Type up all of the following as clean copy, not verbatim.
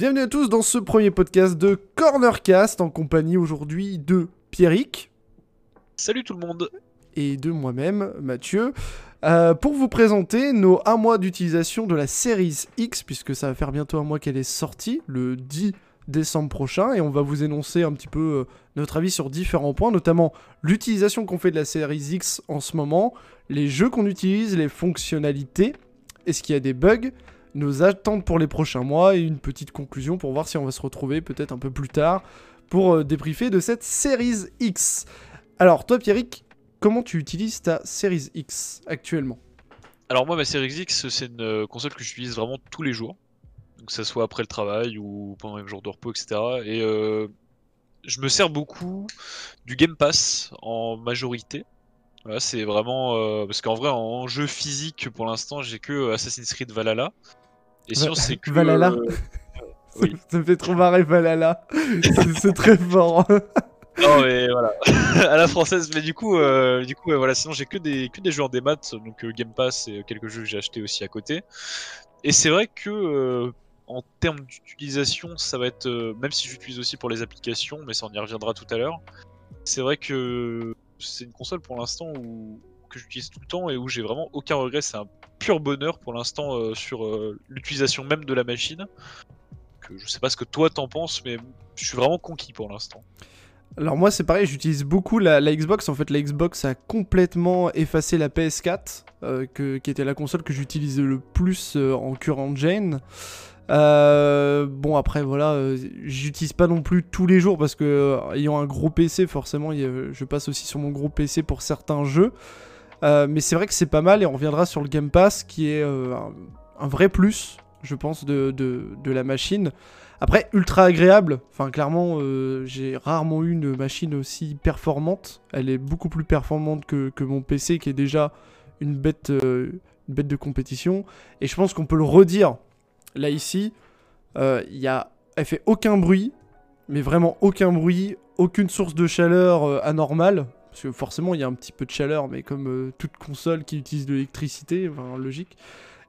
Bienvenue à tous dans ce premier podcast de CornerCast, en compagnie aujourd'hui de Pierrick. Salut tout le monde. Et de moi-même, Mathieu, pour vous présenter nos 1 mois d'utilisation de la Series X, puisque ça va faire bientôt 1 mois qu'elle est sortie, le 10 décembre prochain, et on va vous énoncer un petit peu notre avis sur différents points, notamment l'utilisation qu'on fait de la Series X en ce moment, les jeux qu'on utilise, les fonctionnalités, est-ce qu'il y a des bugs, nos attentes pour les prochains mois et une petite conclusion pour voir si on va se retrouver peut-être un peu plus tard pour débriefer de cette Series X. Alors toi Pierrick, comment tu utilises ta Series X actuellement? Alors moi ma Series X c'est une console que j'utilise vraiment tous les jours, donc que ce soit après le travail ou pendant les jours de repos etc. Et je me sers beaucoup du Game Pass en majorité. Voilà, c'est vraiment parce qu'en vrai en jeu physique pour l'instant j'ai que Assassin's Creed Valhalla. Et sinon c'est que... Valhalla oui. Ça me fait trop marrer Valhalla. C'est très fort. Non mais voilà, à la française. Mais du coup voilà, sinon j'ai que des jeux en démat, donc Game Pass et quelques jeux que j'ai achetés aussi à côté. Et c'est vrai que en termes d'utilisation ça va être, même si j'utilise aussi pour les applications, mais ça on y reviendra tout à l'heure, c'est vrai que c'est une console pour l'instant que j'utilise tout le temps et où j'ai vraiment aucun regret. C'est un pur bonheur pour l'instant sur l'utilisation même de la machine. Que je sais pas ce que toi t'en penses, mais je suis vraiment conquis pour l'instant. Alors moi c'est pareil, j'utilise beaucoup la Xbox. En fait la Xbox a complètement effacé la PS4, qui était la console que j'utilisais le plus en current gen. Bon après voilà, j'utilise pas non plus tous les jours parce que ayant un gros PC forcément je passe aussi sur mon gros PC pour certains jeux, mais c'est vrai que c'est pas mal et on reviendra sur le Game Pass qui est un vrai plus je pense de la machine. Après ultra agréable, enfin clairement j'ai rarement eu une machine aussi performante, elle est beaucoup plus performante que mon PC qui est déjà une bête de compétition, et je pense qu'on peut le redire. Là ici, elle fait aucun bruit, mais vraiment aucun bruit, aucune source de chaleur anormale, parce que forcément il y a un petit peu de chaleur, mais comme toute console qui utilise de l'électricité, enfin logique.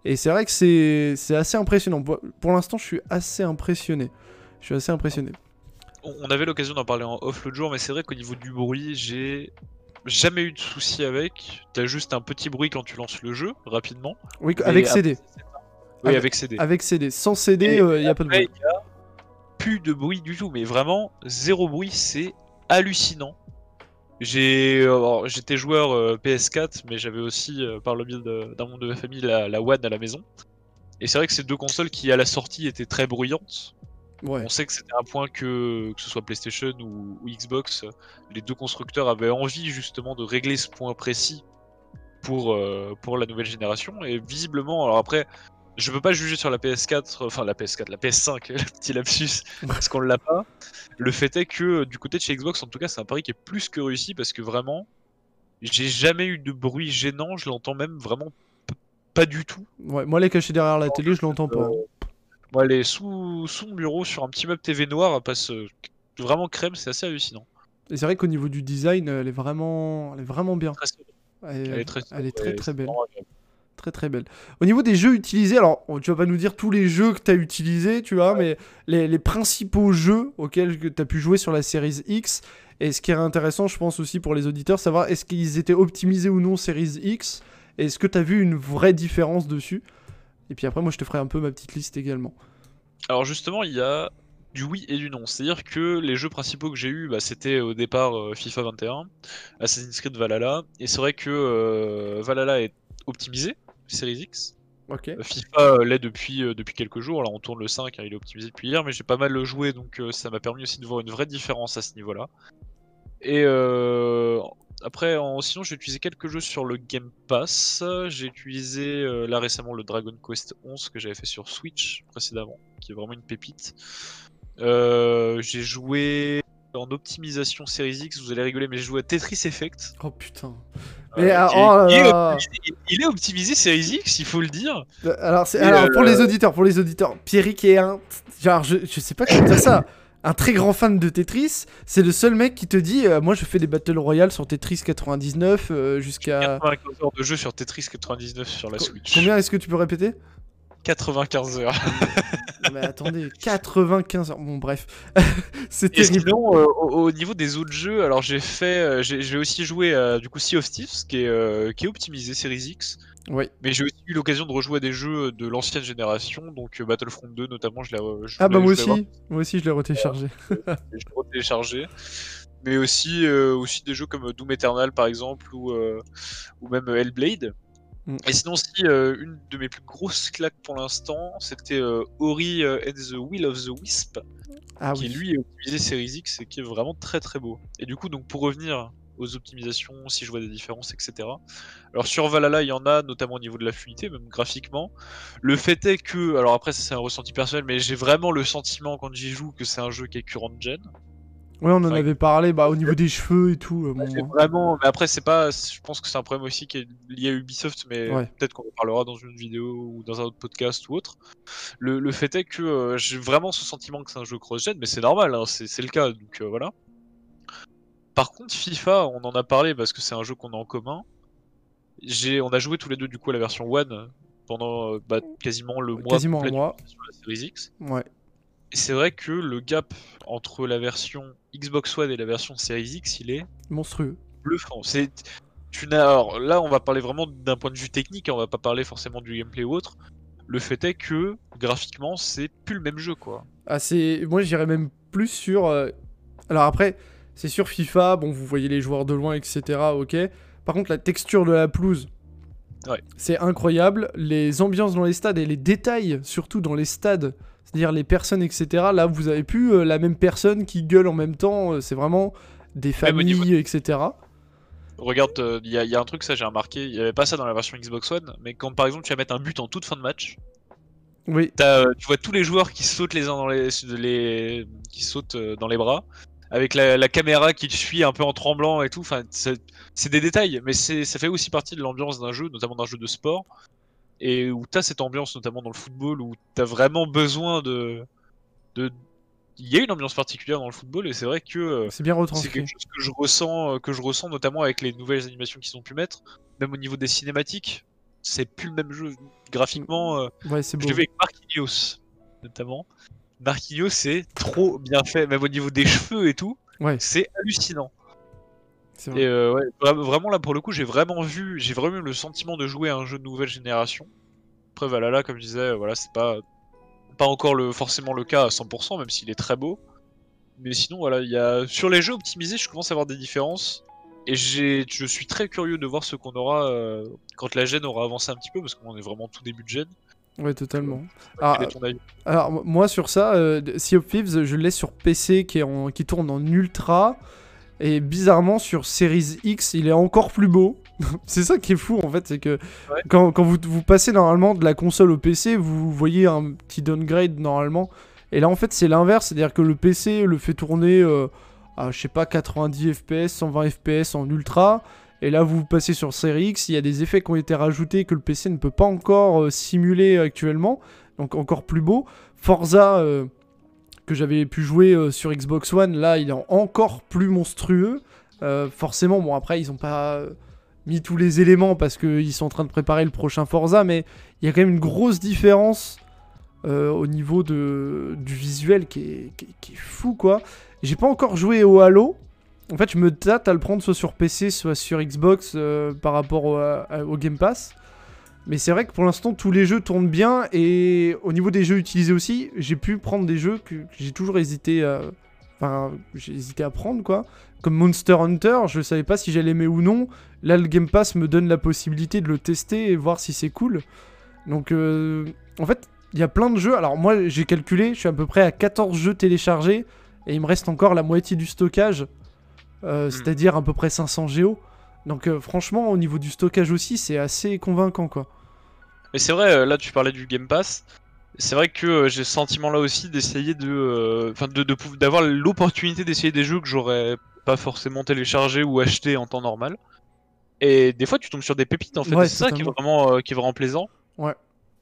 Et c'est vrai que c'est assez impressionnant. Pour l'instant je suis assez impressionné. On avait l'occasion d'en parler en off l'autre jour, mais c'est vrai qu'au niveau du bruit, j'ai jamais eu de soucis avec. T'as juste un petit bruit quand tu lances le jeu, rapidement. Oui, avec CD. Oui, avec CD. Avec CD. Sans CD, il n'y a pas de bruit. Il n'y a plus de bruit du tout, mais vraiment, zéro bruit, c'est hallucinant. J'étais joueur PS4, mais j'avais aussi, par le biais d'un membre de ma famille, la One à la maison. Et c'est vrai que ces deux consoles qui, à la sortie, étaient très bruyantes. Ouais. On sait que c'était un point que ce soit PlayStation ou Xbox, les deux constructeurs avaient envie justement de régler ce point précis pour la nouvelle génération. Et visiblement, alors après... Je peux pas juger sur la PS4, enfin la PS5, le petit lapsus, parce qu'on l'a pas. Le fait est que du côté de chez Xbox, en tout cas, c'est un pari qui est plus que réussi parce que vraiment, j'ai jamais eu de bruit gênant, je l'entends même vraiment pas du tout. Ouais, moi, elle est cachée derrière la télé, je l'entends pas. Moi, elle est sous mon bureau, sur un petit meuble TV noir, elle passe vraiment crème, c'est assez hallucinant. Et c'est vrai qu'au niveau du design, elle est vraiment bien. Elle est très belle. Très belle. Au niveau des jeux utilisés, alors tu vas pas nous dire tous les jeux que tu as utilisés, tu vois, mais les principaux jeux auxquels tu as pu jouer sur la Series X, et ce qui est intéressant, je pense aussi pour les auditeurs, savoir est-ce qu'ils étaient optimisés ou non Series X, et est-ce que tu as vu une vraie différence dessus. Et puis après, moi, je te ferai un peu ma petite liste également. Alors justement, il y a du oui et du non. C'est-à-dire que les jeux principaux que j'ai eu, c'était au départ FIFA 21, Assassin's Creed Valhalla, et c'est vrai que Valhalla est optimisé. Series X. Okay. FIFA l'est depuis quelques jours, là on tourne le 5, hein, il est optimisé depuis hier, mais j'ai pas mal joué, donc ça m'a permis aussi de voir une vraie différence à ce niveau-là. Et après, sinon j'ai utilisé quelques jeux sur le Game Pass, j'ai utilisé là récemment le Dragon Quest XI que j'avais fait sur Switch précédemment, qui est vraiment une pépite. J'ai joué en optimisation Series X, vous allez rigoler, mais j'ai joué à Tetris Effect. Oh putain. Il est optimisé Series X, il faut le dire. Alors pour les auditeurs, Pierrick est genre je sais pas comment dire ça, un très grand fan de Tetris. C'est le seul mec qui te dit moi je fais des Battle Royale sur Tetris 99 jusqu'à 95 heures de jeu sur Tetris 99 sur la Switch. Combien est-ce que tu peux répéter? 95 heures. Non, mais attendez, 95 heures. Bon, bref. C'était sinon, au niveau des autres jeux, alors j'ai aussi joué à du coup Sea of Thieves qui est optimisé Series X. Oui. Mais j'ai aussi eu l'occasion de rejouer à des jeux de l'ancienne génération, donc Battlefront 2 notamment, je l'ai moi aussi je l'ai retéléchargé. Je l'ai retéléchargé. Mais aussi des jeux comme Doom Eternal par exemple ou même Hellblade. Mm. Et sinon aussi une de mes plus grosses claques pour l'instant, c'était Ori and the Will of the Wisp, qui lui est optimisé Series X et qui est vraiment très très beau. Et du coup donc pour revenir aux optimisations, si je vois des différences, etc. Alors sur Valhalla, il y en a, notamment au niveau de la fluidité, même graphiquement. Le fait est que, alors après c'est un ressenti personnel, mais j'ai vraiment le sentiment quand j'y joue que c'est un jeu qui est current gen. Ouais, on en avait parlé, au niveau des cheveux et tout. Vraiment, mais après c'est pas, je pense que c'est un problème aussi qui est lié à Ubisoft, mais peut-être qu'on en parlera dans une vidéo ou dans un autre podcast ou autre. Le fait est que j'ai vraiment ce sentiment que c'est un jeu cross-gen, mais c'est normal, hein, c'est le cas, donc voilà. Par contre, FIFA, on en a parlé parce que c'est un jeu qu'on a en commun. On a joué tous les deux du coup à la version One pendant quasiment le mois sur la Series X. Ouais. Et c'est vrai que le gap entre la version Xbox One et la version Series X, il est monstrueux. Bluffant. Alors là, on va parler vraiment d'un point de vue technique, on va pas parler forcément du gameplay ou autre. Le fait est que graphiquement, c'est plus le même jeu, quoi. Ah, c'est. Moi, j'irais même plus sur. Alors après. C'est sur FIFA, bon, vous voyez les joueurs de loin, etc. Ok. Par contre, la texture de la pelouse, c'est incroyable. Les ambiances dans les stades et les détails, surtout dans les stades, c'est-à-dire les personnes, etc. Là, vous avez plus la même personne qui gueule en même temps. C'est vraiment des familles, etc. Regarde, il y a un truc, ça j'ai remarqué. Il n'y avait pas ça dans la version Xbox One. Mais quand, par exemple, tu vas mettre un but en toute fin de match... Oui. Tu vois tous les joueurs qui sautent les uns dans les qui sautent dans les bras. Avec la caméra qui te suit un peu en tremblant et tout, enfin, c'est des détails, mais ça fait aussi partie de l'ambiance d'un jeu, notamment d'un jeu de sport, et où t'as cette ambiance, notamment dans le football, où t'as vraiment besoin de... Il y a une ambiance particulière dans le football, et c'est vrai que c'est bien retranscrit. C'est quelque chose que je ressens notamment avec les nouvelles animations qu'ils ont pu mettre, même au niveau des cinématiques, c'est plus le même jeu graphiquement. Ouais, c'est beau. J'ai vu avec Marquinhos, notamment. Marquinhos, c'est trop bien fait, même au niveau des cheveux et tout, c'est hallucinant. C'est vrai. Et vraiment là pour le coup, j'ai vraiment eu le sentiment de jouer à un jeu de nouvelle génération. Après Valhalla, comme je disais, voilà, c'est pas encore forcément le cas à 100%, même s'il est très beau. Mais sinon, voilà, sur les jeux optimisés, je commence à voir des différences. Et je suis très curieux de voir ce qu'on aura quand la gen aura avancé un petit peu, parce qu'on est vraiment tout début de gen. Ouais, totalement. Alors moi sur ça, Sea of Thieves, je l'ai sur PC qui tourne en ultra, et bizarrement sur Series X, il est encore plus beau. C'est ça qui est fou en fait, c'est que quand vous passez normalement de la console au PC, vous voyez un petit downgrade normalement, et là en fait c'est l'inverse, c'est-à-dire que le PC le fait tourner à je sais pas 90 FPS, 120 FPS en ultra. Et là, vous passez sur Series X, il y a des effets qui ont été rajoutés que le PC ne peut pas encore simuler actuellement, donc encore plus beau. Forza, que j'avais pu jouer sur Xbox One, là, il est encore plus monstrueux. Forcément, bon, après, ils n'ont pas mis tous les éléments parce qu'ils sont en train de préparer le prochain Forza, mais il y a quand même une grosse différence au niveau du visuel qui est fou, quoi. J'ai pas encore joué au Halo. En fait, je me tâte à le prendre soit sur PC, soit sur Xbox par rapport au Game Pass. Mais c'est vrai que pour l'instant, tous les jeux tournent bien. Et au niveau des jeux utilisés aussi, j'ai pu prendre des jeux que j'ai toujours hésité à... Enfin, j'ai hésité à prendre, quoi. Comme Monster Hunter, je ne savais pas si j'allais aimer ou non. Là, le Game Pass me donne la possibilité de le tester et voir si c'est cool. Donc, en fait, il y a plein de jeux. Alors moi, j'ai calculé, je suis à peu près à 14 jeux téléchargés. Et il me reste encore la moitié du stockage. C'est-à-dire à peu près 500 Go. Donc franchement, au niveau du stockage aussi, c'est assez convaincant, quoi. Mais c'est vrai, là tu parlais du Game Pass. C'est vrai que j'ai ce sentiment là aussi d'essayer d'avoir l'opportunité d'essayer des jeux que j'aurais pas forcément téléchargé ou acheté en temps normal. Et des fois tu tombes sur des pépites en fait, c'est ça qui est vraiment plaisant. Ouais.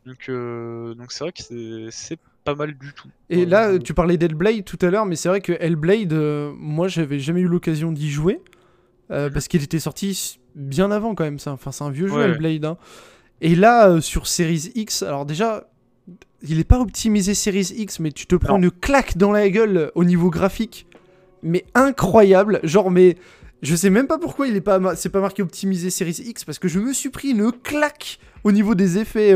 Donc c'est vrai que c'est pas mal du tout. Et là, tu parlais d'Hellblade tout à l'heure, mais c'est vrai que Hellblade, moi j'avais jamais eu l'occasion d'y jouer, parce qu'il était sorti bien avant quand même, c'est un vieux jeu Hellblade. Hein. Et là, sur Series X, alors déjà, il n'est pas optimisé Series X, mais tu te prends une claque dans la gueule au niveau graphique, mais incroyable, genre mais je sais même pas pourquoi il est pas, c'est pas marqué optimisé Series X, parce que je me suis pris une claque au niveau des effets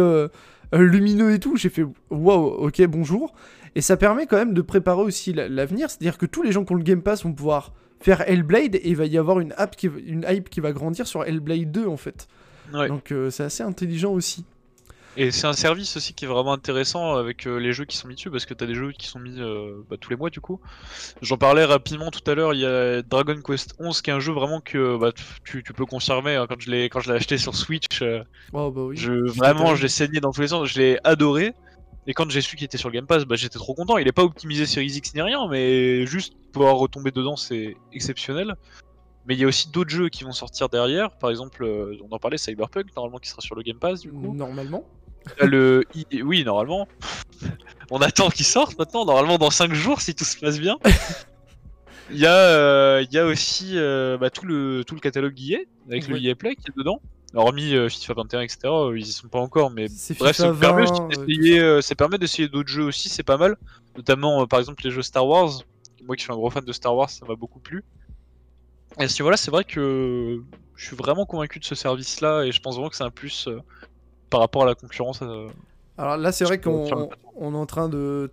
lumineux et tout, j'ai fait waouh, ok bonjour, et ça permet quand même de préparer aussi l'avenir, c'est-à-dire que tous les gens qui ont le Game Pass vont pouvoir faire Hellblade, et il va y avoir une hype qui va grandir sur Hellblade 2 en fait, ouais. Donc c'est assez intelligent aussi. Et c'est un service aussi qui est vraiment intéressant avec les jeux qui sont mis dessus, parce que t'as des jeux qui sont mis tous les mois du coup. J'en parlais rapidement tout à l'heure, il y a Dragon Quest XI qui est un jeu vraiment que tu peux conserver, hein. Quand je l'ai acheté sur Switch, je l'ai saigné dans tous les sens, je l'ai adoré. Et quand j'ai su qu'il était sur le Game Pass, j'étais trop content. Il est pas optimisé Series X ni rien, mais juste pouvoir retomber dedans c'est exceptionnel. Mais il y a aussi d'autres jeux qui vont sortir derrière, par exemple, on en parlait, Cyberpunk, normalement qui sera sur le Game Pass du coup. Normalement. Oui, normalement. On attend qu'il sorte maintenant, normalement dans 5 jours si tout se passe bien. Il y a aussi tout le catalogue d'EA, avec le EA Play qui est dedans. Hormis FIFA 21, etc. Ils y sont pas encore, mais bref, ça permet d'essayer d'autres jeux aussi, c'est pas mal. Notamment, par exemple, les jeux Star Wars. Moi qui suis un gros fan de Star Wars, ça m'a beaucoup plu. Et si voilà, c'est vrai que je suis vraiment convaincu de ce service-là, et je pense vraiment que c'est un plus... par rapport à la concurrence. Alors là, c'est vrai qu'on est en train de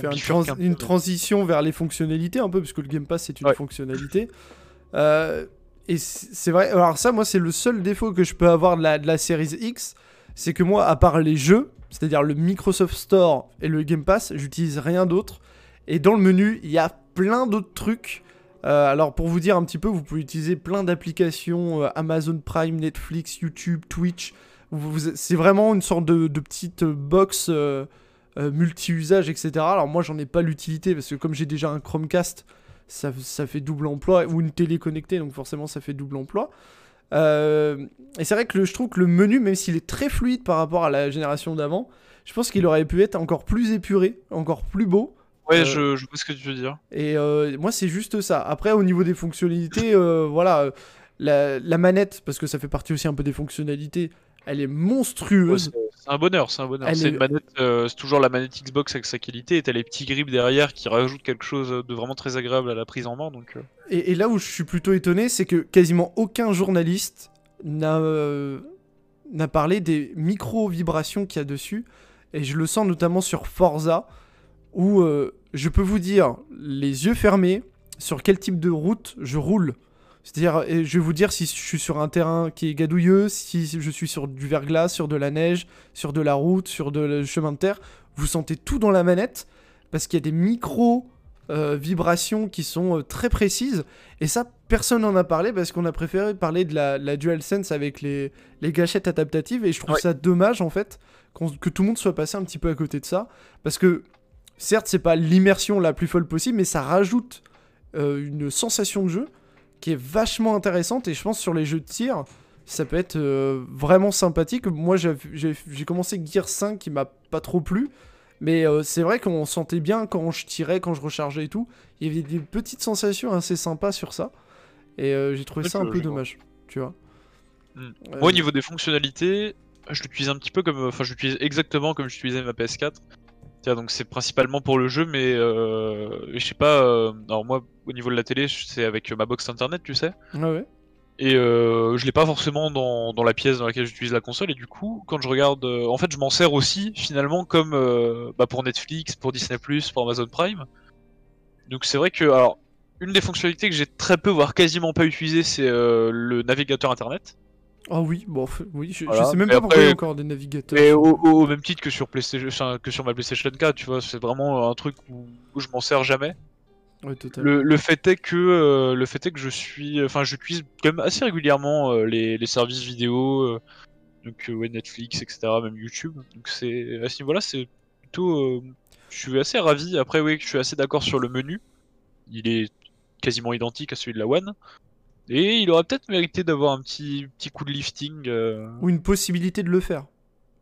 faire une transition vers les fonctionnalités un peu, puisque le Game Pass c'est une fonctionnalité. Et c'est vrai. Alors ça, moi, c'est le seul défaut que je peux avoir de la Series X, c'est que moi, à part les jeux, c'est-à-dire le Microsoft Store et le Game Pass, j'utilise rien d'autre. Et dans le menu, il y a plein d'autres trucs. Alors pour vous dire un petit peu, vous pouvez utiliser plein d'applications Amazon Prime, Netflix, YouTube, Twitch. C'est vraiment une sorte de petite box multi-usage, etc. Alors moi j'en ai pas l'utilité parce que comme j'ai déjà un Chromecast, ça fait double emploi, ou une télé connectée, donc forcément ça fait double emploi. Et c'est vrai que je trouve que le menu, même s'il est très fluide par rapport à la génération d'avant, je pense qu'il aurait pu être encore plus épuré, encore plus beau. Ouais, je vois ce que tu veux dire. Et moi c'est juste ça. Après au niveau des fonctionnalités, voilà, la manette, parce que ça fait partie aussi un peu des fonctionnalités, elle est monstrueuse. Ouais, c'est un bonheur, c'est un bonheur. C'est une manette, c'est toujours la manette Xbox avec sa qualité, et t'as les petits grips derrière qui rajoutent quelque chose de vraiment très agréable à la prise en main. Donc... Et là où je suis plutôt étonné, c'est que quasiment aucun journaliste n'a parlé des micro-vibrations qu'il y a dessus, et je le sens notamment sur Forza, où je peux vous dire, les yeux fermés, sur quel type de route je roule. C'est-à-dire, je vais vous dire si je suis sur un terrain qui est gadouilleux, si je suis sur du verglas, sur de la neige, sur de la route, sur le chemin de terre. Vous sentez tout dans la manette parce qu'il y a des micro-vibrations qui sont très précises. Et ça, personne n'en a parlé parce qu'on a préféré parler de la DualSense avec les gâchettes adaptatives. Et je trouve ça dommage, en fait, que tout le monde soit passé un petit peu à côté de ça. Parce que, certes, c'est pas l'immersion la plus folle possible, mais ça rajoute une sensation de jeu qui est vachement intéressante, et je pense sur les jeux de tir, ça peut être vraiment sympathique. Moi j'ai commencé Gear 5 qui m'a pas trop plu, mais c'est vrai qu'on sentait bien quand je tirais, quand je rechargeais et tout, il y avait des petites sensations assez sympas sur ça, et j'ai trouvé ça un peu dommage, tu vois. Moi au niveau des fonctionnalités, je l'utilise un petit peu comme, enfin je l'utilise exactement comme j'utilisais ma PS4. Donc c'est principalement pour le jeu, mais je sais pas, alors moi au niveau de la télé c'est avec ma box internet, tu sais, et je l'ai pas forcément dans la pièce dans laquelle j'utilise la console, et du coup quand je regarde, en fait je m'en sers aussi finalement comme pour Netflix, pour Disney+, pour Amazon Prime. Donc c'est vrai que, alors une des fonctionnalités que j'ai très peu voire quasiment pas utilisé, c'est le navigateur internet. Ah oui, bon, oui, je sais même pas pourquoi il y a encore des navigateurs. Mais au même titre que sur PlayStation, que sur ma PlayStation 4, tu vois, c'est vraiment un truc où je m'en sers jamais. Ouais, totalement. Le fait est que j'utilise quand même assez régulièrement les services vidéo, Netflix, etc., même YouTube. Donc c'est à ce niveau-là, c'est plutôt, je suis assez ravi. Après, oui, je suis assez d'accord sur le menu. Il est quasiment identique à celui de la One. Et il aurait peut-être mérité d'avoir un petit coup de lifting. Ou une possibilité de le faire.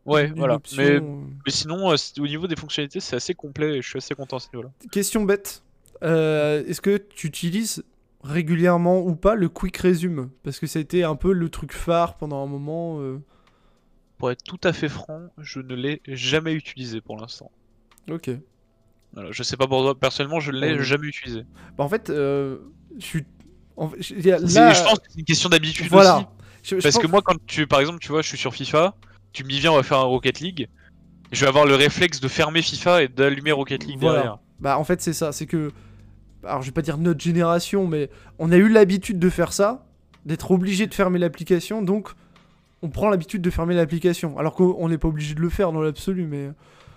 Ouais, voilà. Option... Mais sinon, au niveau des fonctionnalités, c'est assez complet et je suis assez content à ce niveau-là. Question bête. Est-ce que tu utilises régulièrement ou pas le Quick Resume ? Parce que ça a été un peu le truc phare pendant un moment. pour être tout à fait franc, je ne l'ai jamais utilisé pour l'instant. Ok. Alors, je sais pas pour toi, personnellement je ne l'ai jamais utilisé. Bah en fait, je suis... Je pense que c'est une question d'habitude aussi. Parce que moi quand tu, par exemple, tu vois, je suis sur FIFA, tu me dis viens on va faire un Rocket League, je vais avoir le réflexe de fermer FIFA et d'allumer Rocket League derrière. Bah en fait c'est ça, c'est que... Alors je vais pas dire notre génération, mais on a eu l'habitude de faire ça, d'être obligé de fermer l'application, donc on prend l'habitude de fermer l'application. Alors qu'on n'est pas obligé de le faire dans l'absolu, mais...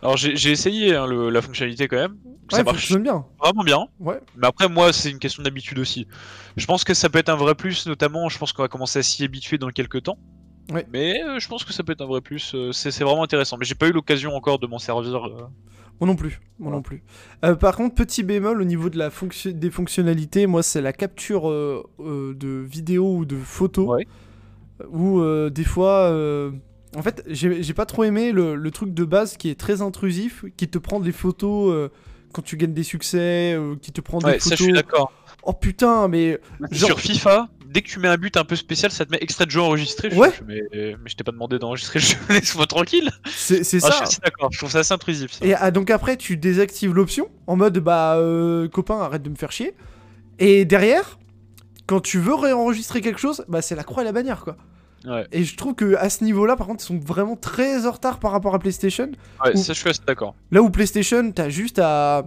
Alors j'ai essayé hein, la fonctionnalité quand même, ça marche bien. Vraiment bien, mais après moi c'est une question d'habitude aussi. Je pense que ça peut être un vrai plus, notamment je pense qu'on va commencer à s'y habituer dans quelques temps, mais je pense que ça peut être un vrai plus, c'est vraiment intéressant. Mais j'ai pas eu l'occasion encore de m'en servir. Moi non plus, par contre petit bémol au niveau de des fonctionnalités, moi c'est la capture de vidéos ou de photos, où des fois... En fait, j'ai pas trop aimé le truc de base qui est très intrusif, qui te prend des photos quand tu gagnes des succès, qui te prend des photos... Ouais, ça je suis d'accord. Oh putain, mais... Genre... Sur FIFA, dès que tu mets un but un peu spécial, ça te met extrait de jeu enregistré. Mais je t'ai pas demandé d'enregistrer le jeu, laisse-moi tranquille. C'est ça. Je suis d'accord, je trouve ça assez intrusif. Ça. Et donc après, tu désactives l'option, en mode, bah, copain, arrête de me faire chier. Et derrière, quand tu veux réenregistrer quelque chose, bah c'est la croix et la bannière, quoi. Ouais. Et je trouve que à ce niveau-là, par contre, ils sont vraiment très en retard par rapport à PlayStation. Ouais, ça je suis assez d'accord. Là où PlayStation, t'as juste à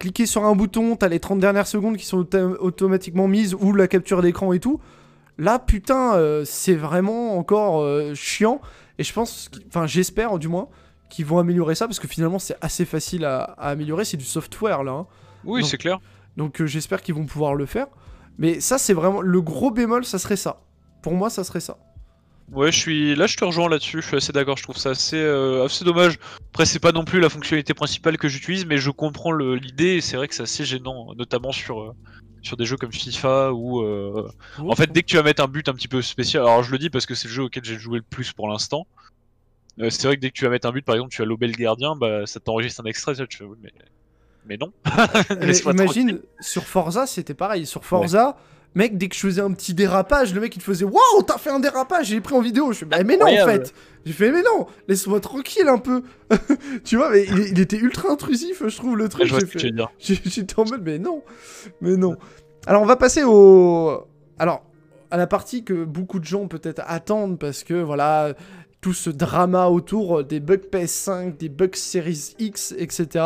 cliquer sur un bouton, t'as les 30 dernières secondes qui sont automatiquement mises ou la capture d'écran et tout. Là, putain, c'est vraiment encore chiant. Et je pense, enfin, j'espère du moins qu'ils vont améliorer ça parce que finalement, c'est assez facile à améliorer. C'est du software là. Hein. Oui, c'est clair. Donc, j'espère qu'ils vont pouvoir le faire. Mais ça, c'est vraiment le gros bémol. Ça serait ça. Pour moi, ça serait ça. Ouais, je te rejoins là-dessus, je suis assez d'accord, je trouve ça assez dommage. Après, c'est pas non plus la fonctionnalité principale que j'utilise, mais je comprends l'idée, et c'est vrai que c'est assez gênant, notamment sur des jeux comme FIFA, où... En fait, dès que tu vas mettre un but un petit peu spécial, alors je le dis parce que c'est le jeu auquel j'ai joué le plus pour l'instant, c'est vrai que dès que tu vas mettre un but, par exemple, tu vas lober le gardien, bah ça t'enregistre un extrait, ça, tu fais, mais non. Imagine, sur Forza, c'était pareil, sur Forza... Ouais. Mec, dès que je faisais un petit dérapage, le mec il te faisait « Wow, t'as fait un dérapage, j'ai pris en vidéo !» Je fais « Mais non en fait !» J'ai fait « Mais non, laisse-moi tranquille un peu !» Tu vois, mais il était ultra intrusif, je trouve, le truc. J'étais en mode « Mais non !» Mais non. Alors on va passer à la partie que beaucoup de gens peut-être attendent, parce que voilà, tout ce drama autour des bugs PS5, des bugs Series X, etc.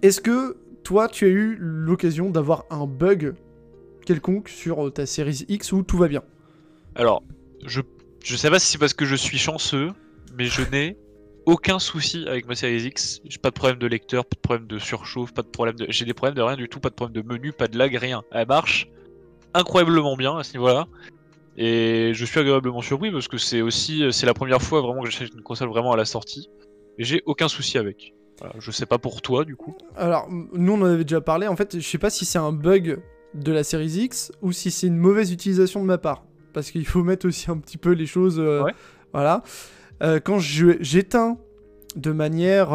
Est-ce que toi, tu as eu l'occasion d'avoir un bug quelconque sur ta Series X où tout va bien? Alors, je sais pas si c'est parce que je suis chanceux, mais je n'ai aucun souci avec ma Series X. J'ai pas de problème de lecteur, pas de problème de surchauffe, pas de problème de... J'ai des problèmes de rien du tout, pas de problème de menu, pas de lag, rien. Elle marche incroyablement bien à ce niveau-là. Et je suis agréablement surpris parce que c'est la première fois vraiment que j'achète une console vraiment à la sortie. Et j'ai aucun souci avec. Voilà, je sais pas pour toi du coup. Alors, nous on en avait déjà parlé. En fait, je sais pas si c'est un bug de la Series X ou si c'est une mauvaise utilisation de ma part, parce qu'il faut mettre aussi un petit peu les choses voilà, quand j'éteins de manière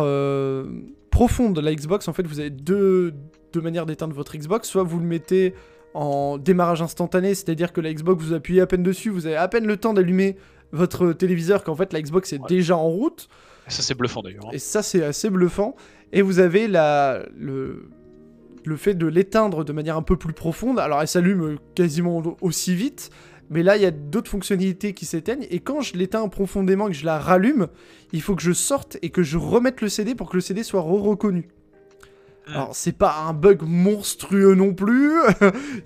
profonde la Xbox, en fait vous avez deux manières d'éteindre votre Xbox. Soit vous le mettez en démarrage instantané, c'est à dire que la Xbox, vous appuyez à peine dessus, vous avez à peine le temps d'allumer votre téléviseur qu'en fait la Xbox est déjà en route. Ça c'est bluffant d'ailleurs, hein. Et ça c'est assez bluffant. Et vous avez le fait de l'éteindre de manière un peu plus profonde. Alors elle s'allume quasiment aussi vite, mais là il y a d'autres fonctionnalités qui s'éteignent, et quand je l'éteins profondément, que je la rallume, il faut que je sorte et que je remette le CD pour que le CD soit reconnu. Alors c'est pas un bug monstrueux non plus.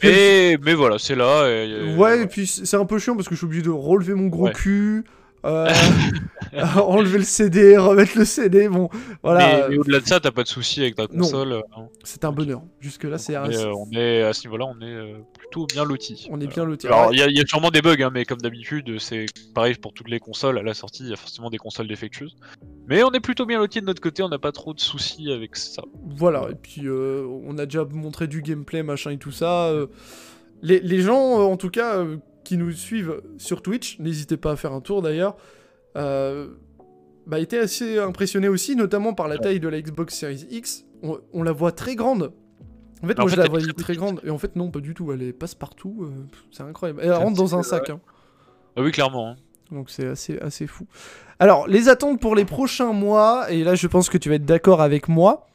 mais voilà, c'est là. Et puis c'est un peu chiant parce que je suis obligé de relever mon gros cul, enlever le CD, remettre le CD, bon voilà. Mais au-delà de ça, t'as pas de soucis avec ta console. C'est un bonheur. Jusque là, c'est à ce niveau-là, on est plutôt bien lotis. On est bien lotis. Alors, il y a sûrement des bugs, hein, mais comme d'habitude, c'est pareil pour toutes les consoles. À la sortie, il y a forcément des consoles défectueuses. Mais on est plutôt bien lotis de notre côté. On n'a pas trop de soucis avec ça. Voilà. Et puis, on a déjà montré du gameplay, machin et tout ça. Les gens, en tout cas, qui nous suivent sur Twitch, n'hésitez pas à faire un tour d'ailleurs, étaient assez impressionnés aussi, notamment par la taille de la Xbox Series X. On la voit très grande. En fait, moi je la voyais très grande, et en fait non, pas du tout, elle passe partout, c'est incroyable. Elle rentre dans un sac. Hein. Ah oui, clairement. Hein. donc c'est assez fou. Alors, les attentes pour les prochains mois, et là je pense que tu vas être d'accord avec moi.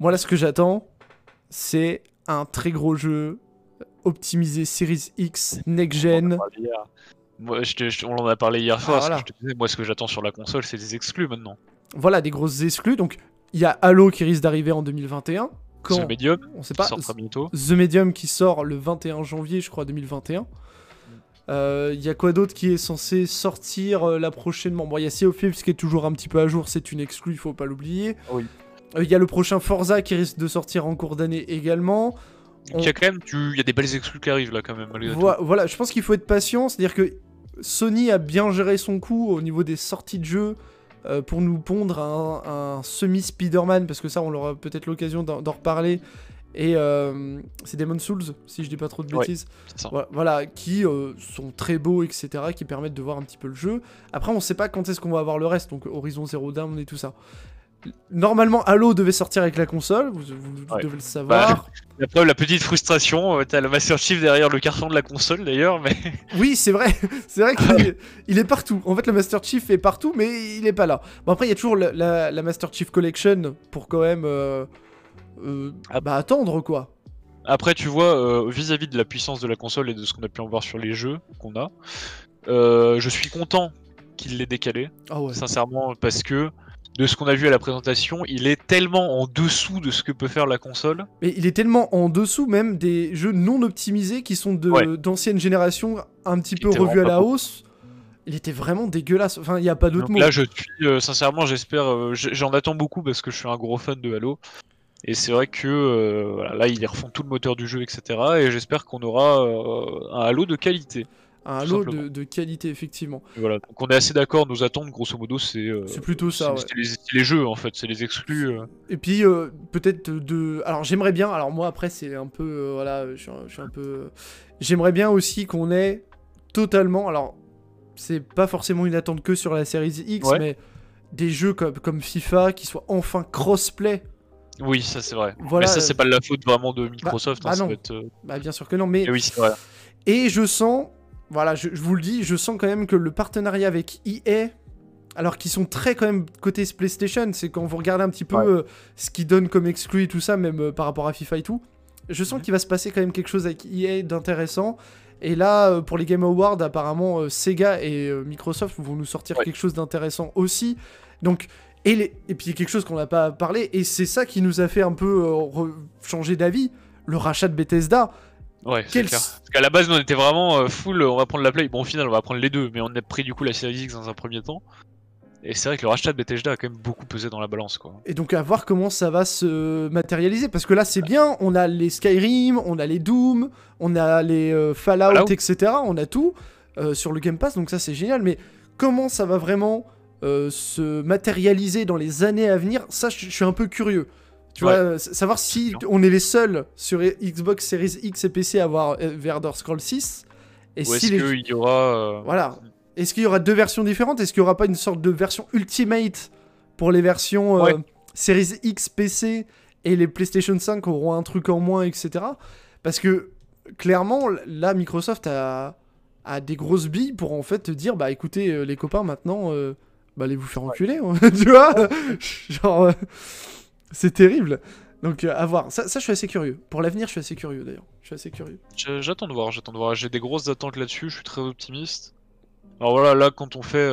Moi là, ce que j'attends, c'est un très gros jeu optimisé Series X, Next Gen. Moi, on en a parlé hier soir, voilà. Que je te disais, moi ce que j'attends sur la console, c'est des exclus maintenant. Voilà, des grosses exclus, donc il y a Halo qui risque d'arriver en 2021. Quand The Medium, on sait pas, qui sort très bientôt. The Medium qui sort le 21 janvier, je crois, 2021. Il y a quoi d'autre qui est censé sortir là prochainement? Bon, il y a Sea of Thieves qui est toujours un petit peu à jour, c'est une exclue, il faut pas l'oublier. Oui. Il y a le prochain Forza qui risque de sortir en cours d'année également. Il y a quand même y a des belles exclus qui arrivent là quand même. Voilà, je pense qu'il faut être patient, c'est-à-dire que Sony a bien géré son coup au niveau des sorties de jeux pour nous pondre un semi-Spider-Man, parce que ça on aura peut-être l'occasion d'en reparler, et c'est Demon's Souls, si je dis pas trop de bêtises, voilà, qui sont très beaux, etc., qui permettent de voir un petit peu le jeu. Après on sait pas quand est-ce qu'on va avoir le reste, donc Horizon Zero Dawn et tout ça. Normalement, Halo devait sorir avec la console, vous devez le savoir. Bah, la petite frustration, t'as le Master Chief derrière le carton de la console d'ailleurs, mais... Oui, c'est vrai qu'il est partout. En fait, le Master Chief est partout, mais il est pas là. Bon, après, il y a toujours la Master Chief Collection pour quand même attendre, quoi. Après, tu vois, vis-à-vis de la puissance de la console et de ce qu'on a pu en voir sur les jeux qu'on a, je suis content qu'il l'ait décalé, sincèrement, parce que... De ce qu'on a vu à la présentation, il est tellement en dessous de ce que peut faire la console. Mais il est tellement en dessous même des jeux non optimisés qui sont d'anciennes générations un petit peu revus à la hausse. Il était vraiment dégueulasse. Enfin, il n'y a pas d'autre mot. Là, je suis sincèrement, j'espère. J'en attends beaucoup parce que je suis un gros fan de Halo. Et c'est vrai que là, ils refont tout le moteur du jeu, etc. Et j'espère qu'on aura un Halo de qualité. Un Halo de qualité, effectivement. Et voilà, donc on est assez d'accord, nos attentes, grosso modo, c'est plutôt ça. C'est les jeux, en fait, c'est les exclus. Et puis, peut-être de... Alors, j'aimerais bien... Alors, moi, après, c'est un peu... voilà, je suis un peu... J'aimerais bien aussi qu'on ait totalement... Alors, c'est pas forcément une attente que sur la série X, mais des jeux comme FIFA qui soient enfin crossplay. Oui, ça, c'est vrai. Voilà. Mais ça, c'est pas de la faute vraiment de Microsoft. Bah, hein, non. Bah, bien sûr que non, mais... Et, oui, c'est vrai. Et je sens... Voilà, je vous le dis, je sens quand même que le partenariat avec EA, alors qu'ils sont très quand même côté PlayStation, c'est quand vous regardez un petit peu ce qu'ils donnent comme exclus et tout ça, même par rapport à FIFA et tout, je sens qu'il va se passer quand même quelque chose avec EA d'intéressant. Et là, pour les Game Awards, apparemment, Sega et Microsoft vont nous sortir quelque chose d'intéressant aussi. Donc, et puis quelque chose qu'on n'a pas parlé, et c'est ça qui nous a fait un peu changer d'avis, le rachat de Bethesda. Ouais, c'est clair. Parce qu'à la base, nous, on était vraiment full, on va prendre la Play. Bon, au final, on va prendre les deux, mais on a pris du coup la Series X dans un premier temps. Et c'est vrai que le rachat de Bethesda a quand même beaucoup pesé dans la balance, quoi. Et donc, à voir comment ça va se matérialiser. Parce que là, c'est bien, on a les Skyrim, on a les Doom, on a les Fallout, etc. On a tout sur le Game Pass, donc ça, c'est génial. Mais comment ça va vraiment se matérialiser dans les années à venir, ça, je suis un peu curieux. Tu vois, savoir si on est les seuls sur Xbox Series X et PC à avoir Elder Scrolls 6. Et si est-ce qu'il y aura... Voilà. Est-ce qu'il y aura deux versions différentes? Est-ce qu'il n'y aura pas une sorte de version Ultimate pour les versions Series X, PC, et les PlayStation 5 auront un truc en moins, etc. Parce que, clairement, là, Microsoft a des grosses billes pour en fait te dire, bah écoutez, les copains, maintenant, allez vous faire enculer. Tu vois? Genre... C'est terrible. Donc, à voir. Ça, je suis assez curieux. Pour l'avenir, je suis assez curieux, d'ailleurs. Je suis assez curieux. J'attends de voir. J'ai des grosses attentes là-dessus. Je suis très optimiste. Alors voilà, là, quand on fait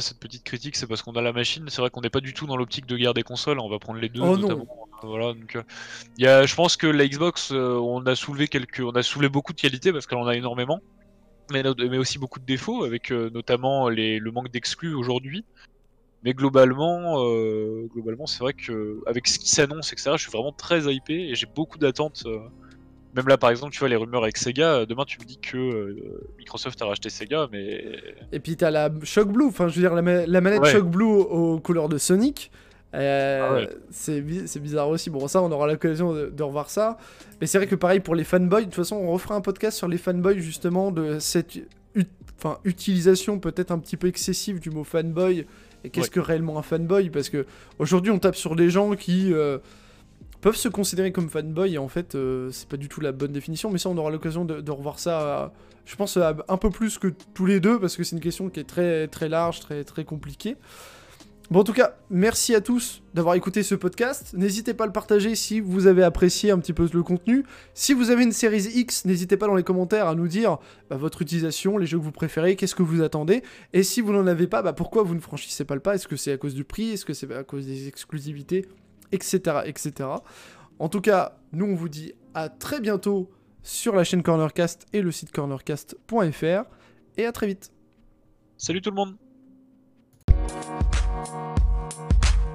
cette petite critique, c'est parce qu'on a la machine. C'est vrai qu'on n'est pas du tout dans l'optique de guerre des consoles. On va prendre les deux, notamment. Voilà, donc, je pense que la Xbox, on a soulevé beaucoup de qualités parce qu'elle en a énormément. Mais aussi beaucoup de défauts, avec notamment le manque d'exclus aujourd'hui. Mais globalement, c'est vrai qu'avec ce qui s'annonce, etc., je suis vraiment très hypé et j'ai beaucoup d'attentes. Même là, par exemple, tu vois, les rumeurs avec Sega, demain tu me dis que Microsoft a racheté Sega, mais... Et puis t'as la Shock Blue, enfin je veux dire, la manette Shock Blue aux couleurs de Sonic, c'est bizarre aussi. Bon, ça, on aura l'occasion de revoir ça. Mais c'est vrai que pareil, pour les fanboys, de toute façon, on refera un podcast sur les fanboys, justement, de cette utilisation peut-être un petit peu excessive du mot fanboy. Et qu'est-ce que réellement un fanboy? Parce que aujourd'hui on tape sur des gens qui peuvent se considérer comme fanboy, et en fait, c'est pas du tout la bonne définition, mais ça, on aura l'occasion de revoir ça, je pense, un peu plus que tous les deux, parce que c'est une question qui est très, très large, très, très compliquée. Bon, en tout cas, merci à tous d'avoir écouté ce podcast. N'hésitez pas à le partager si vous avez apprécié un petit peu le contenu. Si vous avez une série X, n'hésitez pas dans les commentaires à nous dire votre utilisation, les jeux que vous préférez, qu'est-ce que vous attendez. Et si vous n'en avez pas, pourquoi vous ne franchissez pas le pas? Est-ce que c'est à cause du prix? Est-ce que c'est à cause des exclusivités? Etc, etc. En tout cas, nous, on vous dit à très bientôt sur la chaîne CornerCast et le site cornercast.fr. Et à très vite. Salut tout le monde.